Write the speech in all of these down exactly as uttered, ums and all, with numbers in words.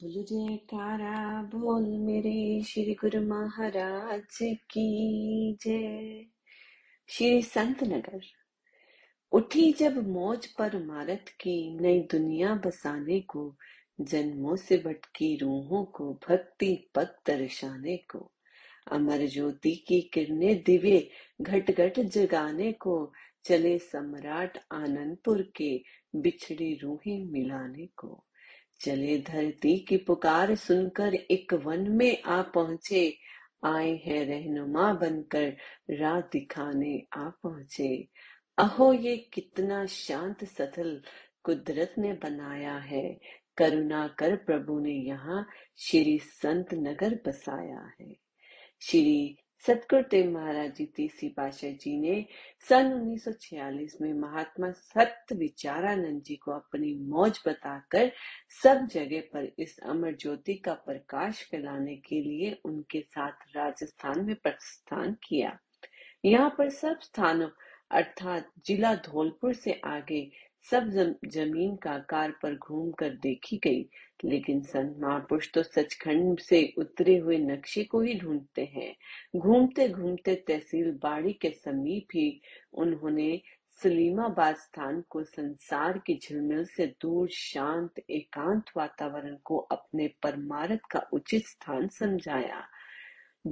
बोल जयकारा बोल मेरे श्री गुरु महाराज की जय। श्री संत नगर। उठी जब मौज परमारथ की, नई दुनिया बसाने को, जन्मों से भटकी रूहों को भक्ति पथ दर्शाने को, अमर ज्योति की किरणें दिव्य घट घट जगाने को, चले सम्राट आनंदपुर के बिछड़ी रूहें मिलाने को। चले धरती की पुकार सुनकर एक वन में आ पहुंचे, आए हैं रहनुमा बनकर राह दिखाने आ पहुंचे। अहो ये कितना शांत सथल कुदरत ने बनाया है, करुणा कर प्रभु ने यहाँ श्री संत नगर बसाया है। श्री सतगुरु तेग महाराज जी तीसरी पातशाह जी ने सन उन्नीस सौ छियालीस में महात्मा सत्य विचारानंद जी को अपनी मौज बताकर सब जगह पर इस अमर ज्योति का प्रकाश फैलाने के लिए उनके साथ राजस्थान में प्रस्थान किया। यहाँ पर सब स्थानों अर्थात जिला धौलपुर से आगे सब जमीन का कार पर घूम कर देखी गई, लेकिन संत महापुरुष तो सचखंड से उतरे हुए नक्शे को ही ढूंढते हैं। घूमते घूमते तहसील बाड़ी के समीप ही उन्होंने सलीमाबाद स्थान को संसार की झिलमिल से दूर शांत एकांत वातावरण को अपने परमार्थ का उचित स्थान समझाया।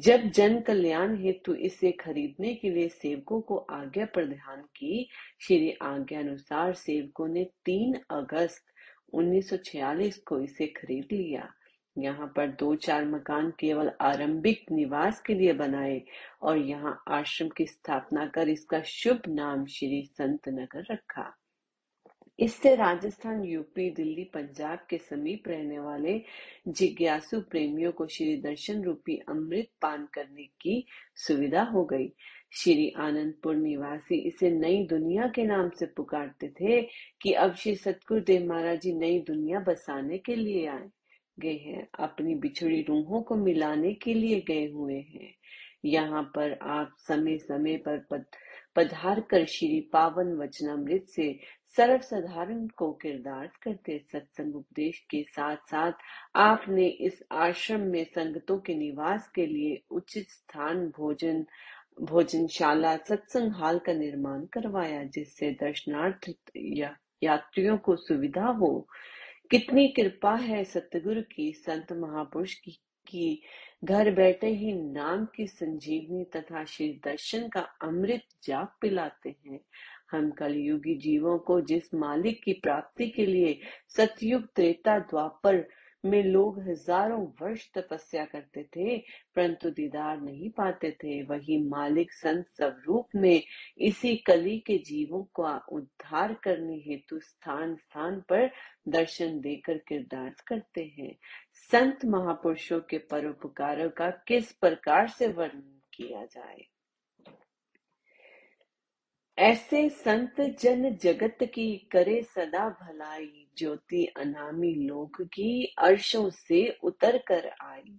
जब जन कल्याण हेतु इसे खरीदने के लिए सेवकों को आज्ञा प्रदान की, श्री आज्ञा अनुसार सेवकों ने तीन अगस्त उन्नीस सौ छियालीस को इसे खरीद लिया। यहाँ पर दो चार मकान केवल आरंभिक निवास के लिए बनाए और यहाँ आश्रम की स्थापना कर इसका शुभ नाम श्री संत नगर रखा। इससे राजस्थान, यूपी, दिल्ली, पंजाब के समीप रहने वाले जिज्ञासु प्रेमियों को श्री दर्शन रूपी अमृत पान करने की सुविधा हो गई। श्री आनंदपुर निवासी इसे नई दुनिया के नाम से पुकारते थे कि अब श्री सतगुरु देव महाराज जी नई दुनिया बसाने के लिए आए गए हैं, अपनी बिछड़ी रूहों को मिलाने के लिए गए हुए हैं। यहाँ पर आप समय समय पर पद, पधार कर श्री पावन वचनामृत से सर्व साधारण को किरदार करते सत्संग उपदेश के साथ साथ आपने इस आश्रम में संगतों के निवास के लिए उचित स्थान, भोजन, भोजनशाला, सत्संग हाल का निर्माण करवाया, जिससे दर्शनार्थ या, यात्रियों को सुविधा हो। कितनी कृपा है सतगुरु की, संत महापुरुष की कि घर बैठे ही नाम की संजीवनी तथा श्री दर्शन का अमृत जाप पिलाते हैं। हम कलयुगी जीवों को जिस मालिक की प्राप्ति के लिए सतयुग, त्रेता, द्वापर में लोग हजारों वर्ष तपस्या करते थे परंतु दीदार नहीं पाते थे, वही मालिक संत स्वरूप में इसी कली के जीवों का उद्धार करने हेतु स्थान स्थान पर दर्शन देकर किरदार करते हैं। संत महापुरुषों के परोपकारों का किस प्रकार से वर्णन किया जाए। ऐसे संत जन जगत की करे सदा भलाई, ज्योति अनामी लोक की अर्शों से उतर कर आई।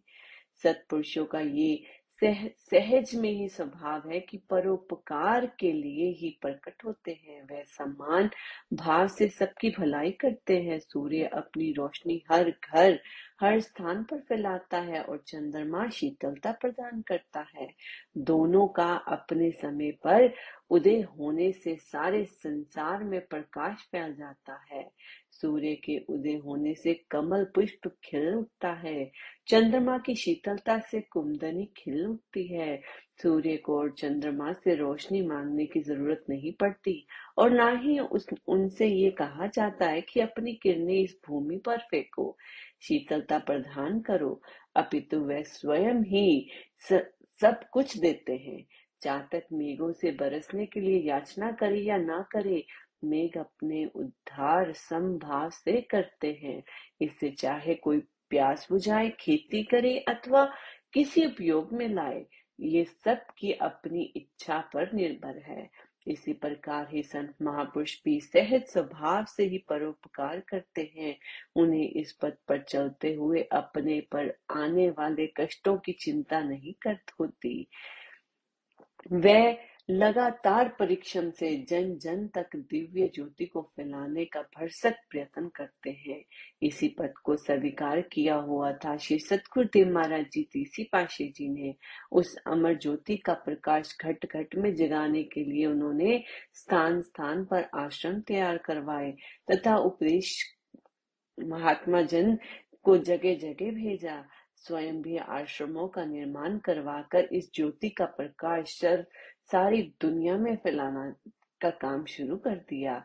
सत्पुरुषों का ये सह, सहज में ही स्वभाव है कि परोपकार के लिए ही प्रकट होते हैं। वह समान भाव से सबकी भलाई करते हैं। सूर्य अपनी रोशनी हर घर, हर स्थान पर फैलाता है और चंद्रमा शीतलता प्रदान करता है। दोनों का अपने समय पर उदय होने से सारे संसार में प्रकाश फैल जाता है। सूर्य के उदय होने से कमल पुष्प खिल उठता है, चंद्रमा की शीतलता से कुमदनी खिल उठती है। सूर्य को और चंद्रमा से रोशनी मांगने की जरूरत नहीं पड़ती और ना ही उस उनसे ये कहा जाता है कि अपनी किरणें इस भूमि पर फेंको, शीतलता प्रदान करो, अपितु वे स्वयं ही स, सब कुछ देते हैं। चातक मेघों से बरसने के लिए याचना करे या ना करे, नेक अपने उद्धार समभाव से करते हैं। इससे चाहे कोई प्यास बुझाए, खेती करे अथवा किसी उपयोग में लाए, ये सब की अपनी इच्छा पर निर्भर है। इसी प्रकार ही संत महापुरुष भी सहज स्वभाव से ही परोपकार करते हैं। उन्हें इस पद पर चलते हुए अपने पर आने वाले कष्टों की चिंता नहीं करती होती। वह लगातार परिश्रम से जन जन तक दिव्य ज्योति को फैलाने का भरसक प्रयत्न करते हैं। इसी पद को स्वीकार किया हुआ था श्री सतगुरुदेव महाराज जी तीसी पाशे जी ने। उस अमर ज्योति का प्रकाश घट घट में जगाने के लिए उन्होंने स्थान स्थान पर आश्रम तैयार करवाए तथा उपदेश महात्मा जन को जगह जगह भेजा। स्वयं भी आश्रमों का निर्माण करवाकर इस ज्योति का प्रकाश सारी दुनिया में फैलाना का काम शुरू कर दिया।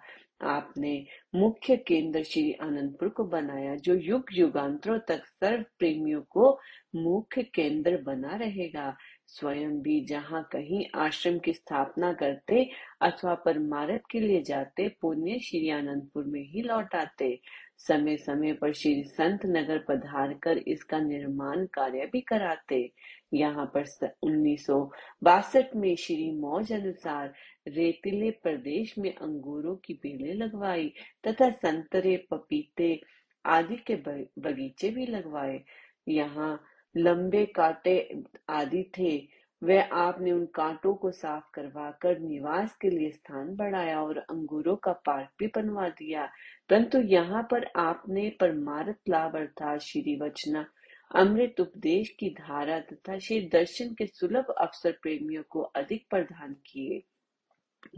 आपने मुख्य केंद्र श्री आनंदपुर को बनाया, जो युग युगांतरों तक सर्व प्रेमियों को मुख्य केंद्र बना रहेगा। स्वयं भी जहाँ कहीं आश्रम की स्थापना करते अथवा परमार्थ के लिए जाते, पुण्य श्री आनंदपुर में ही लौट आते। समय समय पर श्री संत नगर पधार कर इसका निर्माण कार्य भी कराते। यहाँ पर उन्नीस सौ बासठ में श्री मौज अनुसार रेतीले प्रदेश में अंगूरों की बेलें लगवाई तथा संतरे, पपीते आदि के बगीचे भी लगवाए। यहाँ लंबे कांटे आदि थे, वह आपने उन कांटों को साफ करवा कर निवास के लिए स्थान बढ़ाया और अंगूरों का पार्क भी बनवा दिया। परंतु यहाँ पर आपने परमार्थ लाभ अर्थात श्री वचना अमृत उपदेश की धारा तथा श्री दर्शन के सुलभ अवसर प्रेमियों को अधिक प्रदान किए।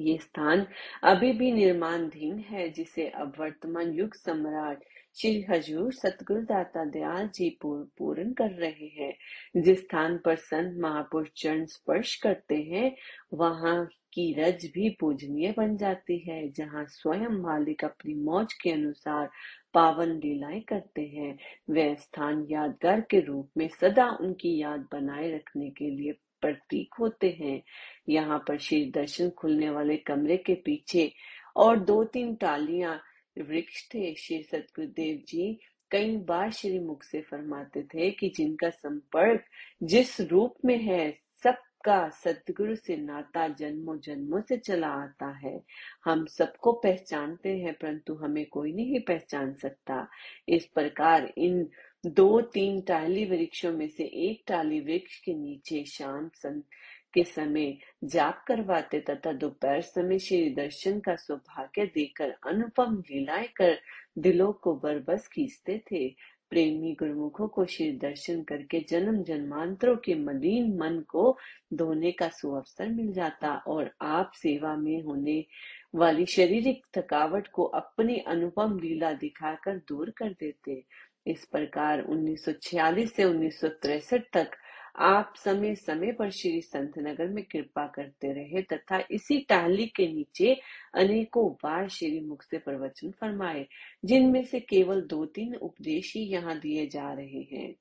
ये स्थान अभी भी निर्माणाधीन है, जिसे अब वर्तमान युग सम्राट श्री हजूर सतगुरु दाता दयाल जी पूर्ण कर रहे हैं। जिस स्थान पर संत महापुरुष चरण स्पर्श करते हैं, वहाँ की रज भी पूजनीय बन जाती है, जहाँ स्वयं मालिक अपनी मौज के अनुसार पावन लीलाएं करते हैं। वह स्थान यादगार के रूप में सदा उनकी याद बनाए रखने के लिए प्रतीक होते हैं। यहाँ पर श्री दर्शन खुलने वाले कमरे के पीछे और दो तीन टालियां वृक्ष थे। श्री सतगुरुदेव जी कई बार श्री मुख से फरमाते थे कि जिनका संपर्क जिस रूप में है, सबका सतगुरु से नाता जन्मों जन्मों से चला आता है। हम सबको पहचानते हैं, परंतु हमें कोई नहीं पहचान सकता। इस प्रकार इन दो तीन टाली वृक्षों में से एक टाली वृक्ष के नीचे शाम सन के समय जाप करवाते तथा दोपहर समय श्री दर्शन का सौभाग्य देकर अनुपम लीलाएं कर दिलों को बरबस खींचते थे। प्रेमी गुरुमुखों को श्री दर्शन करके जन्म जन्मांतरों के मलिन मन को धोने का सुअवसर मिल जाता और आप सेवा में होने वाली शारीरिक थकावट को अपनी अनुपम लीला दिखाकर दूर कर देते। इस प्रकार उन्नीस सौ छियालीस से उन्नीस सौ तिरसठ तक आप समय समय पर श्री संत नगर में कृपा करते रहे तथा इसी टाहली के नीचे अनेकों बार श्री मुख से प्रवचन फरमाए, जिनमें से केवल दो तीन उपदेश ही यहाँ दिए जा रहे हैं।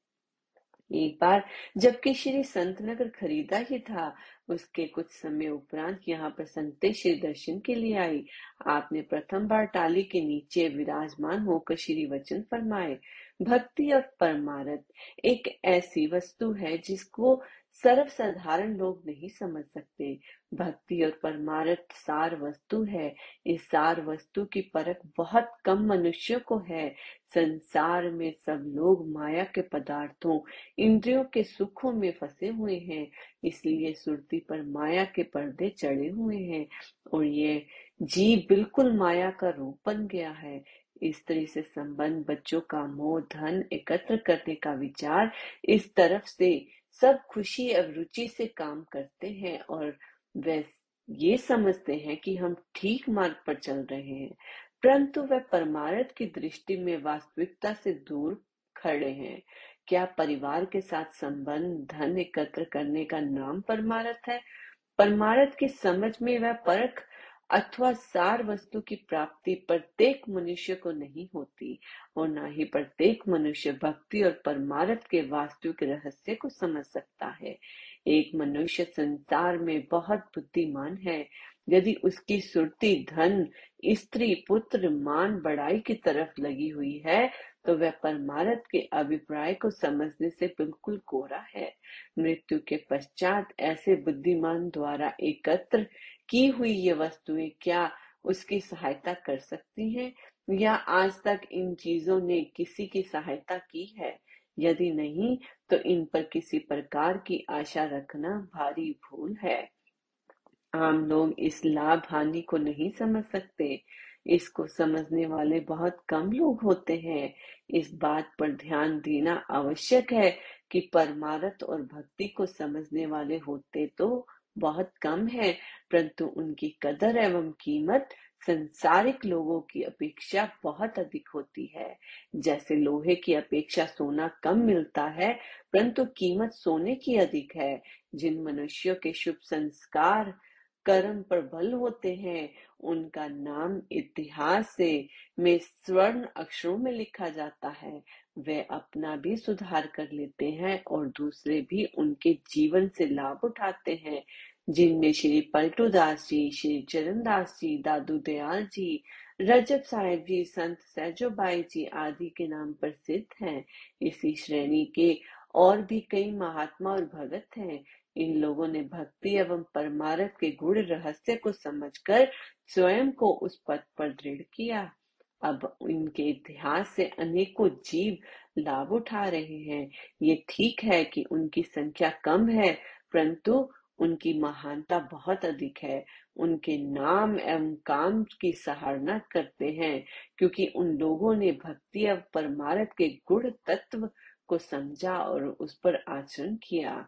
एक बार जबकि श्री संत नगर खरीदा ही था, उसके कुछ समय उपरांत यहाँ पर संते श्री दर्शन के लिए आई। आपने प्रथम बार टाली के नीचे विराजमान होकर श्री वचन फरमाए। भक्ति और परमार्थ एक ऐसी वस्तु है जिसको सर्वसाधारण लोग नहीं समझ सकते। भक्ति और परमार्थ सार वस्तु है। इस सार वस्तु की परख बहुत कम मनुष्यों को है। संसार में सब लोग माया के पदार्थों, इंद्रियों के सुखों में फंसे हुए हैं, इसलिए सुरती पर माया के पर्दे चढ़े हुए हैं और ये जीव बिल्कुल माया का रूप बन गया है। स्त्री से संबंध, बच्चों का मोह, धन एकत्र करने का विचार, इस तरफ से सब खुशी और रुचि से काम करते हैं और वे ये समझते हैं कि हम ठीक मार्ग पर चल रहे हैं, परंतु वे परमार्थ की दृष्टि में वास्तविकता से दूर खड़े हैं। क्या परिवार के साथ संबंध, धन एकत्र करने का नाम परमार्थ है? परमार्थ की समझ में वह परख अथवा सार वस्तु की प्राप्ति प्रत्येक मनुष्य को नहीं होती और न ही प्रत्येक मनुष्य भक्ति और परमार्थ के वास्तविक रहस्य को समझ सकता है। एक मनुष्य संसार में बहुत बुद्धिमान है, यदि उसकी सुरती धन, स्त्री, पुत्र, मान, बड़ाई की तरफ लगी हुई है तो वह परमार्थ के अभिप्राय को समझने से बिल्कुल कोरा है। मृत्यु के पश्चात ऐसे बुद्धिमान द्वारा एकत्र की हुई ये वस्तुएं क्या उसकी सहायता कर सकती हैं, या आज तक इन चीजों ने किसी की सहायता की है? यदि नहीं तो इन पर किसी प्रकार की आशा रखना भारी भूल है। आम लोग इस लाभ हानि को नहीं समझ सकते। इसको समझने वाले बहुत कम लोग होते हैं। इस बात पर ध्यान देना आवश्यक है कि परमार्थ और भक्ति को समझने वाले होते तो बहुत कम हैं, परंतु उनकी कदर एवं कीमत संसारिक लोगों की अपेक्षा बहुत अधिक होती है। जैसे लोहे की अपेक्षा सोना कम मिलता है, परंतु कीमत सोने की अधिक है। जिन मनुष्यों के शुभ संस्कार कर्म पर बल होते हैं, उनका नाम इतिहास से में स्वर्ण अक्षरों में लिखा जाता है। वे अपना भी सुधार कर लेते हैं और दूसरे भी उनके जीवन से लाभ उठाते हैं, जिनमें श्री पलटू दास जी, श्री चरण दास जी, दादू दयाल जी, रजब साहेब जी, संत सैजोबाई जी आदि के नाम पर सिद्ध हैं। इसी श्रेणी के और भी कई महात्मा और भगत हैं। इन लोगों ने भक्ति एवं परमार्थ के गूढ़ रहस्य को समझकर स्वयं को उस पद पर दृढ़ किया। अब इनके इतिहास से अनेकों जीव लाभ उठा रहे हैं। ये ठीक है कि उनकी संख्या कम है, परंतु उनकी महानता बहुत अधिक है। उनके नाम एवं काम की सराहना करते हैं, क्योंकि उन लोगों ने भक्ति एवं परमार्थ के गूढ़ तत्व को समझा और उस पर आचरण किया।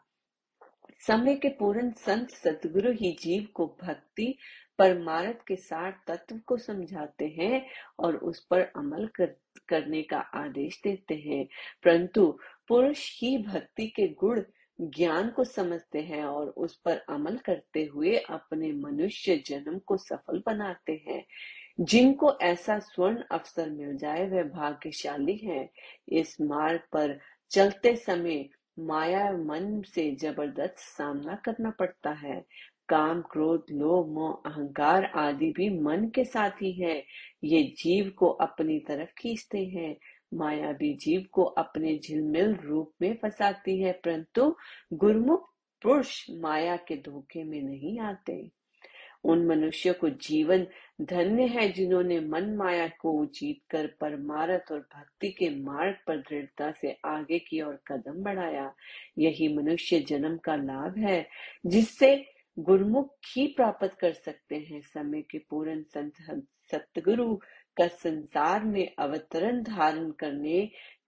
समय के पूर्ण संत सतगुरु ही जीव को भक्ति परमार्थ के सार तत्व को समझाते हैं और उस पर अमल कर, करने का आदेश देते हैं, परंतु पुरुष ही भक्ति के गुण ज्ञान को समझते हैं और उस पर अमल करते हुए अपने मनुष्य जन्म को सफल बनाते हैं। जिनको ऐसा स्वर्ण अवसर मिल जाए वह भाग्यशाली हैं। इस मार्ग पर चलते समय माया मन से जबरदस्त सामना करना पड़ता है। काम, क्रोध, लोभ, मोह, अहंकार आदि भी मन के साथ ही है। ये जीव को अपनी तरफ खींचते हैं। माया भी जीव को अपने झिलमिल रूप में फंसाती है, परंतु गुरुमुख पुरुष माया के धोखे में नहीं आते। उन मनुष्यों को जीवन धन्य है जिन्होंने मन माया को जीत कर परमार्थ और भक्ति के मार्ग पर दृढ़ता से आगे की ओर कदम बढ़ाया। यही मनुष्य जन्म का लाभ है जिससे गुरुमुख ही प्राप्त कर सकते हैं। समय के पूर्ण संत सतगुरु का संसार में अवतरण धारण करने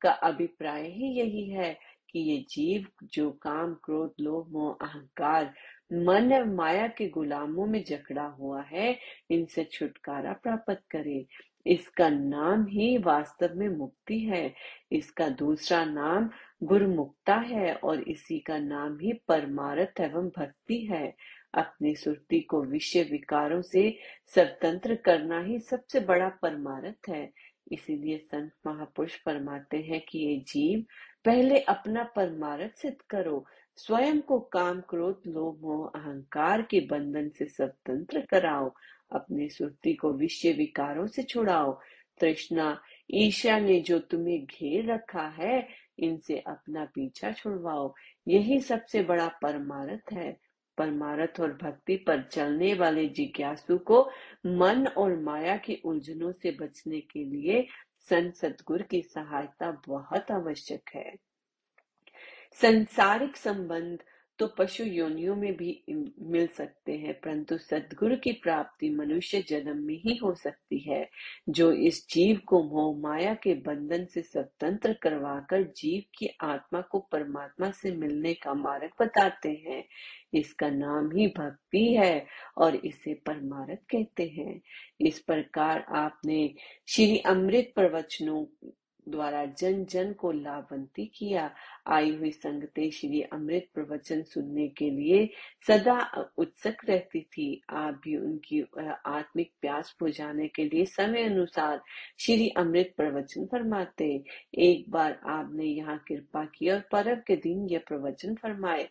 का अभिप्राय ही यही है कि ये जीव जो काम, क्रोध, लोभ, मोह, अहंकार, मन और माया के गुलामों में जकड़ा हुआ है, इनसे छुटकारा प्राप्त करे। इसका नाम ही वास्तव में मुक्ति है। इसका दूसरा नाम गुरुमुक्ता है और इसी का नाम ही परमार्थ एवं भक्ति है। अपनी सुरती को विषय विकारों से स्वतंत्र करना ही सबसे बड़ा परमार्थ है। इसीलिए संत महापुरुष फरमाते हैं कि ये जीव पहले अपना परमार्थ सिद्ध करो, स्वयं को काम, क्रोध, लोभ, मोह, अहंकार के बंधन से स्वतंत्र कराओ, अपनी सुरती को विषय विकारों से छुड़ाओ, तृष्णा, ईर्ष्या ने जो तुम्हें घेर रखा है इनसे अपना पीछा छुड़वाओ। यही सबसे बड़ा परमार्थ है। परमार्थ और भक्ति पर चलने वाले जिज्ञासु को मन और माया की उलझनों से बचने के लिए संत सद्गुरु की सहायता बहुत आवश्यक है। संसारिक संबंध तो पशु योनियों में भी मिल सकते हैं, परंतु सद्गुरु की प्राप्ति मनुष्य जन्म में ही हो सकती है। जो इस जीव को मोह माया के बंधन से स्वतंत्र करवाकर जीव की आत्मा को परमात्मा से मिलने का मार्ग बताते हैं, इसका नाम ही भक्ति है और इसे परमार्थ कहते हैं। इस प्रकार आपने श्री अमृत प्रवचनों द्वारा जन जन को लाभवंती किया। आई हुई संगतें श्री अमृत प्रवचन सुनने के लिए सदा उत्सुक रहती थी। आप भी उनकी आत्मिक प्यास बुझाने के लिए समय अनुसार श्री अमृत प्रवचन फरमाते। एक बार आपने यहाँ कृपा की और पर्व के दिन यह प्रवचन फरमाए।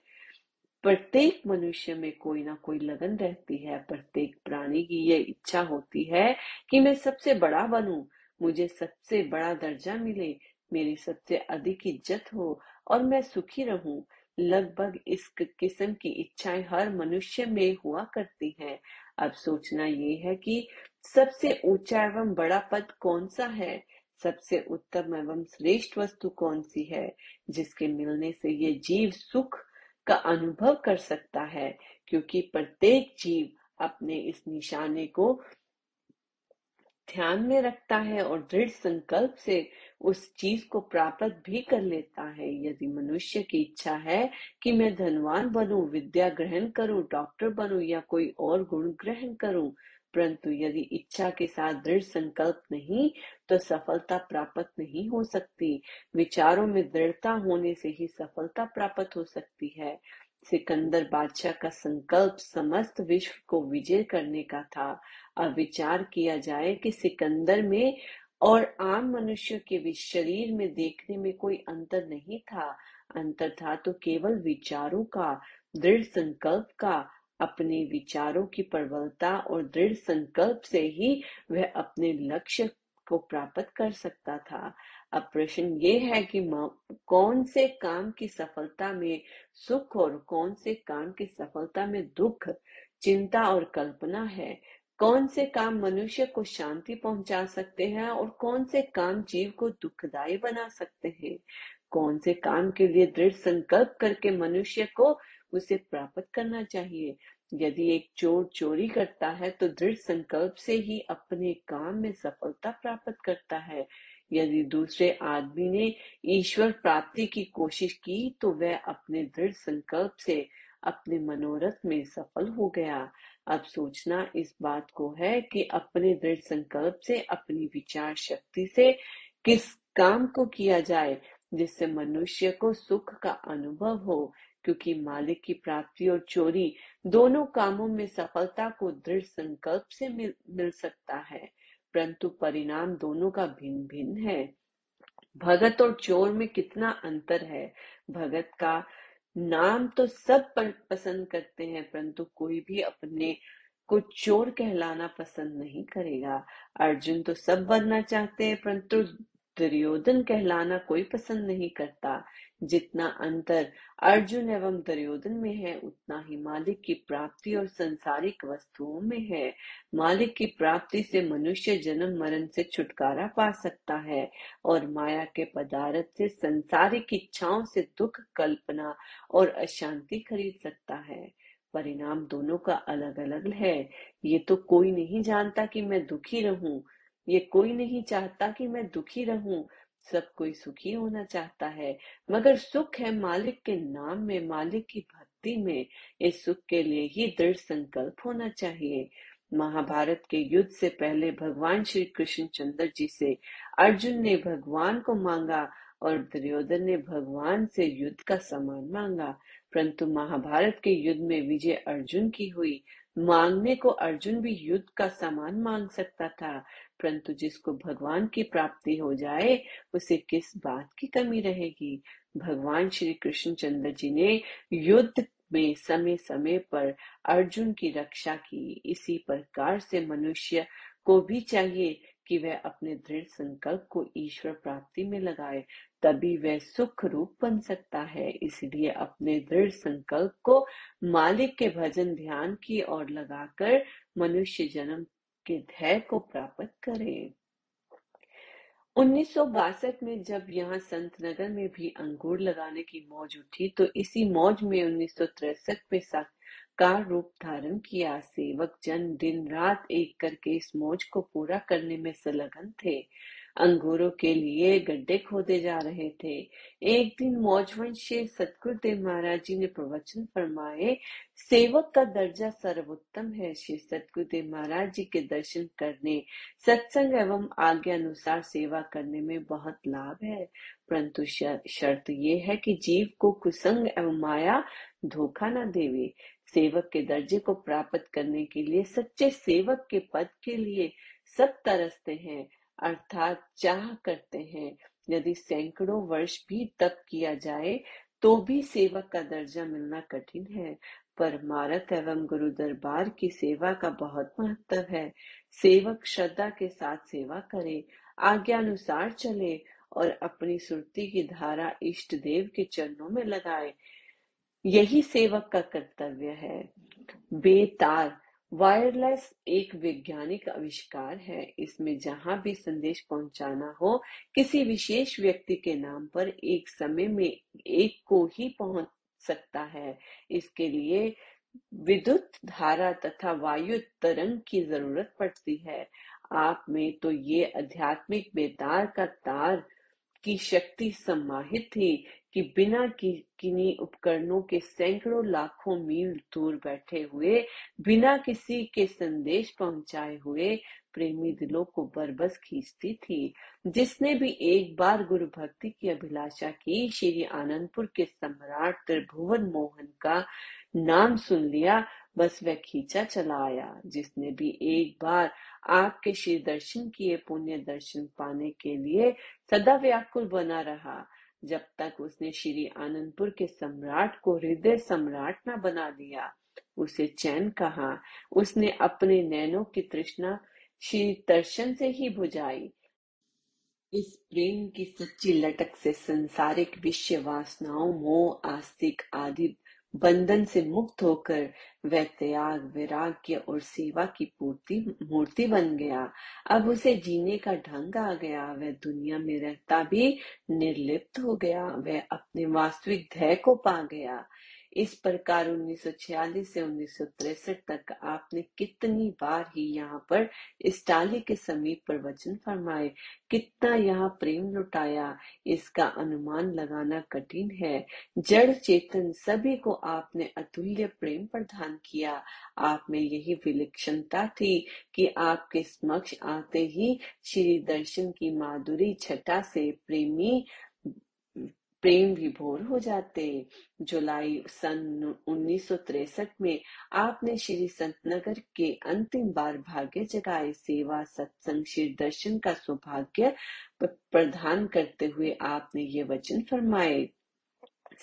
प्रत्येक मनुष्य में कोई ना कोई लगन रहती है, प्रत्येक प्राणी की ये इच्छा होती है कि मैं सबसे बड़ा बनूं, मुझे सबसे बड़ा दर्जा मिले, मेरी सबसे अधिक इज्जत हो और मैं सुखी रहूं। लगभग इस किस्म की इच्छाएं हर मनुष्य में हुआ करती हैं। अब सोचना ये है कि सबसे ऊंचा एवं बड़ा पद कौन सा है, सबसे उत्तम एवं श्रेष्ठ वस्तु कौन सी है जिसके मिलने से ये जीव सुख का अनुभव कर सकता है, क्योंकि प्रत्येक जीव अपने इस निशाने को ध्यान में रखता है और दृढ़ संकल्प से उस चीज को प्राप्त भी कर लेता है। यदि मनुष्य की इच्छा है कि मैं धनवान बनूं, विद्या ग्रहण करूं, डॉक्टर बनूं या कोई और गुण ग्रहण करूं, परंतु यदि इच्छा के साथ दृढ़ संकल्प नहीं तो सफलता प्राप्त नहीं हो सकती। विचारों में दृढ़ता होने से ही सफलता प्राप्त हो सकती है। सिकंदर बादशाह का संकल्प समस्त विश्व को विजय करने का था। अब विचार किया जाए कि सिकंदर में और आम मनुष्य के भी शरीर में देखने में कोई अंतर नहीं था। अंतर था तो केवल विचारों का, दृढ़ संकल्प का। अपने विचारों की प्रबलता और दृढ़ संकल्प से ही वह अपने लक्ष्य को प्राप्त कर सकता था। अब प्रश्न ये है कि कौन से काम की सफलता में सुख और कौन से काम की सफलता में दुख, चिंता और कल्पना है। कौन से काम मनुष्य को शांति पहुंचा सकते हैं और कौन से काम जीव को दुखदायी बना सकते हैं। कौन से काम के लिए दृढ़ संकल्प करके मनुष्य को उसे प्राप्त करना चाहिए। यदि एक चोर चोरी करता है तो दृढ़ संकल्प से ही अपने काम में सफलता प्राप्त करता है। यदि दूसरे आदमी ने ईश्वर प्राप्ति की कोशिश की तो वह अपने दृढ़ संकल्प से अपने मनोरथ में सफल हो गया। अब सोचना इस बात को है कि अपने दृढ़ संकल्प से, अपनी विचार शक्ति से किस काम को किया जाए जिससे मनुष्य को सुख का अनुभव हो, क्योंकि मालिक की प्राप्ति और चोरी दोनों कामों में सफलता को दृढ़ संकल्प से मिल, मिल सकता है, परंतु परिणाम दोनों का भिन्न भिन्न है। भगत और चोर में कितना अंतर है। भगत का नाम तो सब पसंद करते हैं, परंतु कोई भी अपने को चोर कहलाना पसंद नहीं करेगा। अर्जुन तो सब बनना चाहते हैं, परंतु दुर्योधन कहलाना कोई पसंद नहीं करता। जितना अंतर अर्जुन एवं दुर्योधन में है उतना ही मालिक की प्राप्ति और संसारिक वस्तुओं में है। मालिक की प्राप्ति से मनुष्य जन्म मरण से छुटकारा पा सकता है और माया के पदार्थ से, संसारिक इच्छाओं से दुख, कल्पना और अशांति खरीद सकता है। परिणाम दोनों का अलग अलग है। ये तो कोई नहीं जानता कि मैं दुखी रहूं, ये कोई नहीं चाहता कि मैं दुखी रहूं, सब कोई सुखी होना चाहता है, मगर सुख है मालिक के नाम में, मालिक की भक्ति में। इस सुख के लिए ही दृढ़ संकल्प होना चाहिए। महाभारत के युद्ध से पहले भगवान श्री कृष्ण चंद्र जी से अर्जुन ने भगवान को मांगा और दुर्योधन ने भगवान से युद्ध का सामान मांगा, परंतु महाभारत के युद्ध में विजय अर्जुन की हुई। मांगने को अर्जुन भी युद्ध का सामान मांग सकता था, परंतु जिसको भगवान की प्राप्ति हो जाए उसे किस बात की कमी रहेगी। भगवान श्री कृष्ण चंद्र जी ने युद्ध में समय समय पर अर्जुन की रक्षा की। इसी प्रकार से मनुष्य को भी चाहिए कि वह अपने दृढ़ संकल्प को ईश्वर प्राप्ति में लगाए, तभी वह सुख रूप बन सकता है। इसलिए अपने दृढ़ संकल्प को मालिक के भजन ध्यान की ओर लगाकर मनुष्य जन्म के ध्येय को प्राप्त करें। उन्नीस सौ बासठ में जब यहाँ संतनगर में भी अंगूर लगाने की मौज उठी तो इसी मौज में उन्नीस सौ तिरसठ में कार रूप धारण किया। सेवक जन दिन रात एक करके इस मौज को पूरा करने में संलग्न थे। अंगूरों के लिए गड्ढे खोदे जा रहे थे। एक दिन मौजवंश सतगुरुदेव महाराज जी ने प्रवचन फरमाए, सेवक का दर्जा सर्वोत्तम है। श्री सतगुरुदेव महाराज जी के दर्शन करने, सत्संग एवं आज्ञा अनुसार सेवा करने में बहुत लाभ है, परंतु शर्त ये है कि जीव को कुसंग एवं माया धोखा न देवे। सेवक के दर्जे को प्राप्त करने के लिए, सच्चे सेवक के पद के लिए सब तरसते हैं, अर्थात चाह करते हैं। यदि सैकड़ों वर्ष भी तप किया जाए तो भी सेवक का दर्जा मिलना कठिन है, पर मारत एवं गुरु दरबार की सेवा का बहुत महत्व है। सेवक श्रद्धा के साथ सेवा करे, आज्ञानुसार चले और अपनी सुरती की धारा इष्ट देव के चरणों में लगाए, यही सेवक का कर्तव्य है। बेतार वायरलेस एक वैज्ञानिक आविष्कार है। इसमें जहां भी संदेश पहुंचाना हो, किसी विशेष व्यक्ति के नाम पर एक समय में एक को ही पहुंच सकता है। इसके लिए विद्युत धारा तथा वायु तरंग की जरूरत पड़ती है। आप में तो ये आध्यात्मिक बेतार का तार की शक्ति समाहित थी कि बिना कि, किन्हीं उपकरणों के सैकड़ों लाखों मील दूर बैठे हुए, बिना किसी के संदेश पहुंचाए हुए प्रेमी दिलों को बरबस खींचती थी। जिसने भी एक बार गुरु भक्ति की अभिलाषा की, श्री आनंदपुर के सम्राट त्रिभुवन मोहन का नाम सुन लिया, बस वह खींचा चला आया। जिसने भी एक बार आपके श्री दर्शन किए, पुण्य दर्शन पाने के लिए सदा व्याकुल बना रहा, जब तक उसने श्री आनंदपुर के सम्राट को हृदय सम्राट न बना दिया। उसे चैन कहा, उसने अपने नैनों की तृष्णा श्री दर्शन से ही बुझाई। इस प्रेम की सच्ची लटक से संसारिक विषय वासनाओं, मोह, आस्तिक आदि बंधन से मुक्त होकर वह त्याग, वैराग्य और सेवा की पूर्ति मूर्ति बन गया। अब उसे जीने का ढंग आ गया। वह दुनिया में रहता भी निर्लिप्त हो गया। वह अपने वास्तविक ध्येय को पा गया। इस प्रकार उन्नीस सौ छियालीस से उन्नीस सौ तिरसठ तक आपने कितनी बार ही यहाँ पर स्टाली के समीप प्रवचन फरमाए, कितना यहाँ प्रेम लुटाया, इसका अनुमान लगाना कठिन है। जड़ चेतन सभी को आपने अतुल्य प्रेम प्रदान किया। आप में यही विलक्षणता थी कि आपके समक्ष आते ही श्री दर्शन की माधुरी छटा से प्रेमी प्रेम विभोर हो जाते। जुलाई सन उन्नीस सौ तिरसठ में आपने श्री संतनगर के अंतिम बार भाग्य जगाए, सेवा, सत्संग, श्री दर्शन का सौभाग्य प्रदान करते हुए आपने ये वचन फरमाए।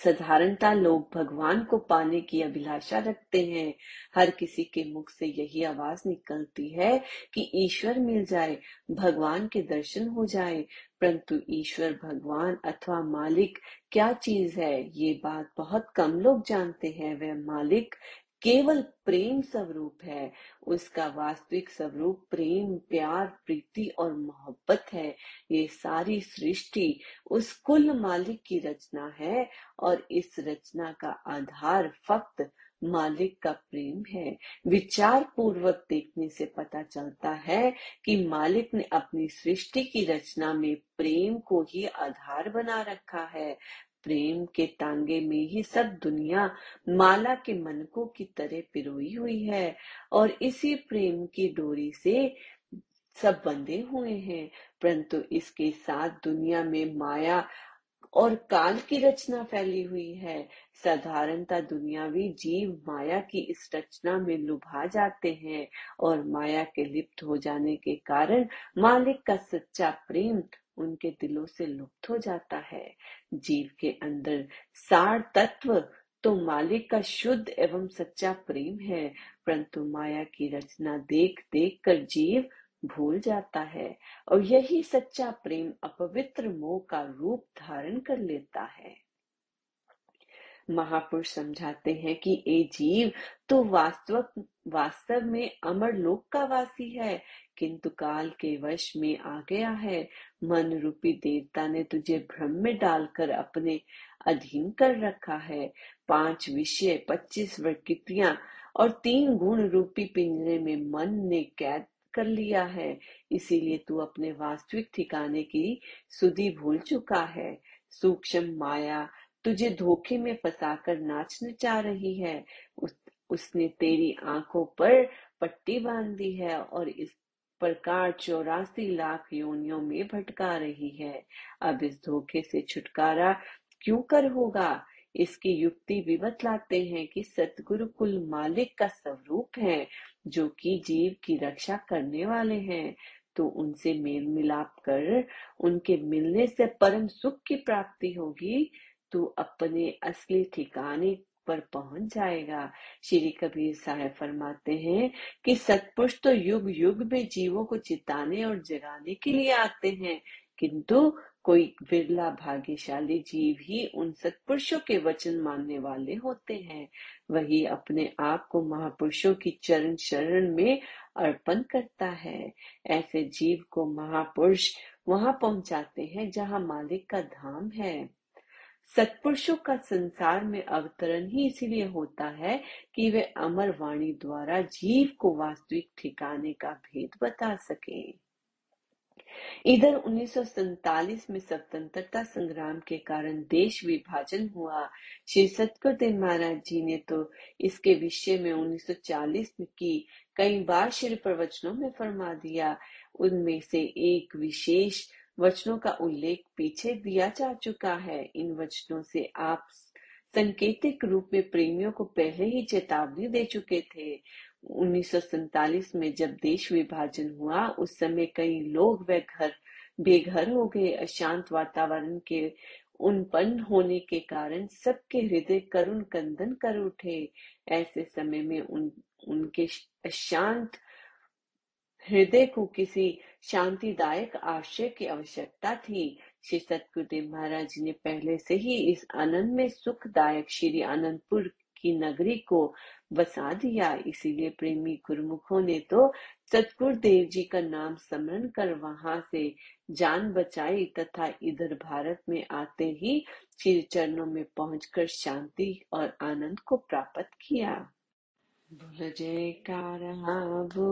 साधारणता लोग भगवान को पाने की अभिलाषा रखते हैं। हर किसी के मुख से यही आवाज निकलती है कि ईश्वर मिल जाए, भगवान के दर्शन हो जाए, परंतु ईश्वर, भगवान अथवा मालिक क्या चीज है, ये बात बहुत कम लोग जानते हैं। वह मालिक केवल प्रेम स्वरूप है। उसका वास्तविक स्वरूप प्रेम, प्यार, प्रीति और मोहब्बत है। ये सारी सृष्टि उस कुल मालिक की रचना है और इस रचना का आधार फक्त मालिक का प्रेम है। विचार पूर्वक देखने से पता चलता है कि मालिक ने अपनी सृष्टि की रचना में प्रेम को ही आधार बना रखा है। प्रेम के तांगे में ही सब दुनिया माला के मनकों की तरह पिरोई हुई है और इसी प्रेम की डोरी से सब बंधे हुए हैं, परंतु इसके साथ दुनिया में माया और काल की रचना फैली हुई है। साधारणता दुनियावी जीव माया की इस रचना में लुभा जाते हैं और माया के लिप्त हो जाने के कारण मालिक का सच्चा प्रेम उनके दिलों से लुप्त हो जाता है। जीव के अंदर सार तत्व तो मालिक का शुद्ध एवं सच्चा प्रेम है, परंतु माया की रचना देख देख कर जीव भूल जाता है और यही सच्चा प्रेम अपवित्र मोह का रूप धारण कर लेता है। महापुरुष समझाते हैं कि ए जीव, तो वास्तव वास्तव में अमर लोक का वासी है, किंतु काल के वश में आ गया है। मन रूपी देवता ने तुझे भ्रम में डालकर अपने अधीन कर रखा है। पांच विषय, पच्चीस वृत्तियां और तीन गुण रूपी पिंजरे में मन ने कैद कर लिया है। इसीलिए तू अपने वास्तविक ठिकाने की सुधि भूल चुका है। सूक्ष्म माया तुझे धोखे में फंसाकर नाचने चाह रही है। उस, उसने तेरी आंखों पर पट्टी बांध दी है और इस प्रकार चौरासी लाख योनियों में भटका रही है। अब इस धोखे से छुटकारा क्यों कर होगा? इसकी युक्ति भी बतलाते हैं कि सतगुरु कुल मालिक का स्वरूप है, जो कि जीव की रक्षा करने वाले हैं। तो उनसे मेल मिलाप कर उनके मिलने से परम सुख की प्राप्ति होगी। तू अपने असली ठिकाने पर पहुंच जाएगा। श्री कबीर साहब फरमाते हैं कि सत्पुरुष तो युग युग में जीवों को चिताने और जगाने के लिए आते हैं, किंतु कोई बिरला भाग्यशाली जीव ही उन सत्पुरुषों के वचन मानने वाले होते हैं। वही अपने आप को महापुरुषों की चरण शरण में अर्पण करता है। ऐसे जीव को महापुरुष वहां पहुंचाते हैं जहां मालिक का धाम है। सत्पुरुषों का संसार में अवतरण ही इसीलिए होता है कि वे अमर वाणी द्वारा जीव को वास्तविक ठिकाने का भेद बता सके। इधर उन्नीस सौ सैंतालीस में स्वतंत्रता संग्राम के कारण देश विभाजन हुआ। श्री सतगुरुदेव महाराज जी ने तो इसके विषय में उन्नीस सौ चालीस में की कई बार श्री प्रवचनों में फरमा दिया। उनमें से एक विशेष वचनों का उल्लेख पीछे दिया जा चुका है। इन वचनों से आप संकेतिक रूप में प्रेमियों को पहले ही चेतावनी दे चुके थे। उन्नीस सौ सैंतालीस में जब देश विभाजन हुआ उस समय कई लोग वे घर बेघर हो गए। अशांत वातावरण के उनपन होने के कारण सबके हृदय करुण कंदन कर उठे। ऐसे समय में उन उनके अशांत हृदय को किसी शांतिदायक आश्रय की आवश्यकता थी। श्री सतगुरुदेव महाराज जी ने पहले से ही इस आनंद में सुखदायक श्री आनंदपुर की नगरी को बसा दिया। इसीलिए प्रेमी गुरुमुखों ने तो सतगुरुदेव जी का नाम स्मरण कर वहां से जान बचाई तथा इधर भारत में आते ही श्री चरणों में पहुंचकर शांति और आनंद को प्राप्त किया। बोल जयकारा।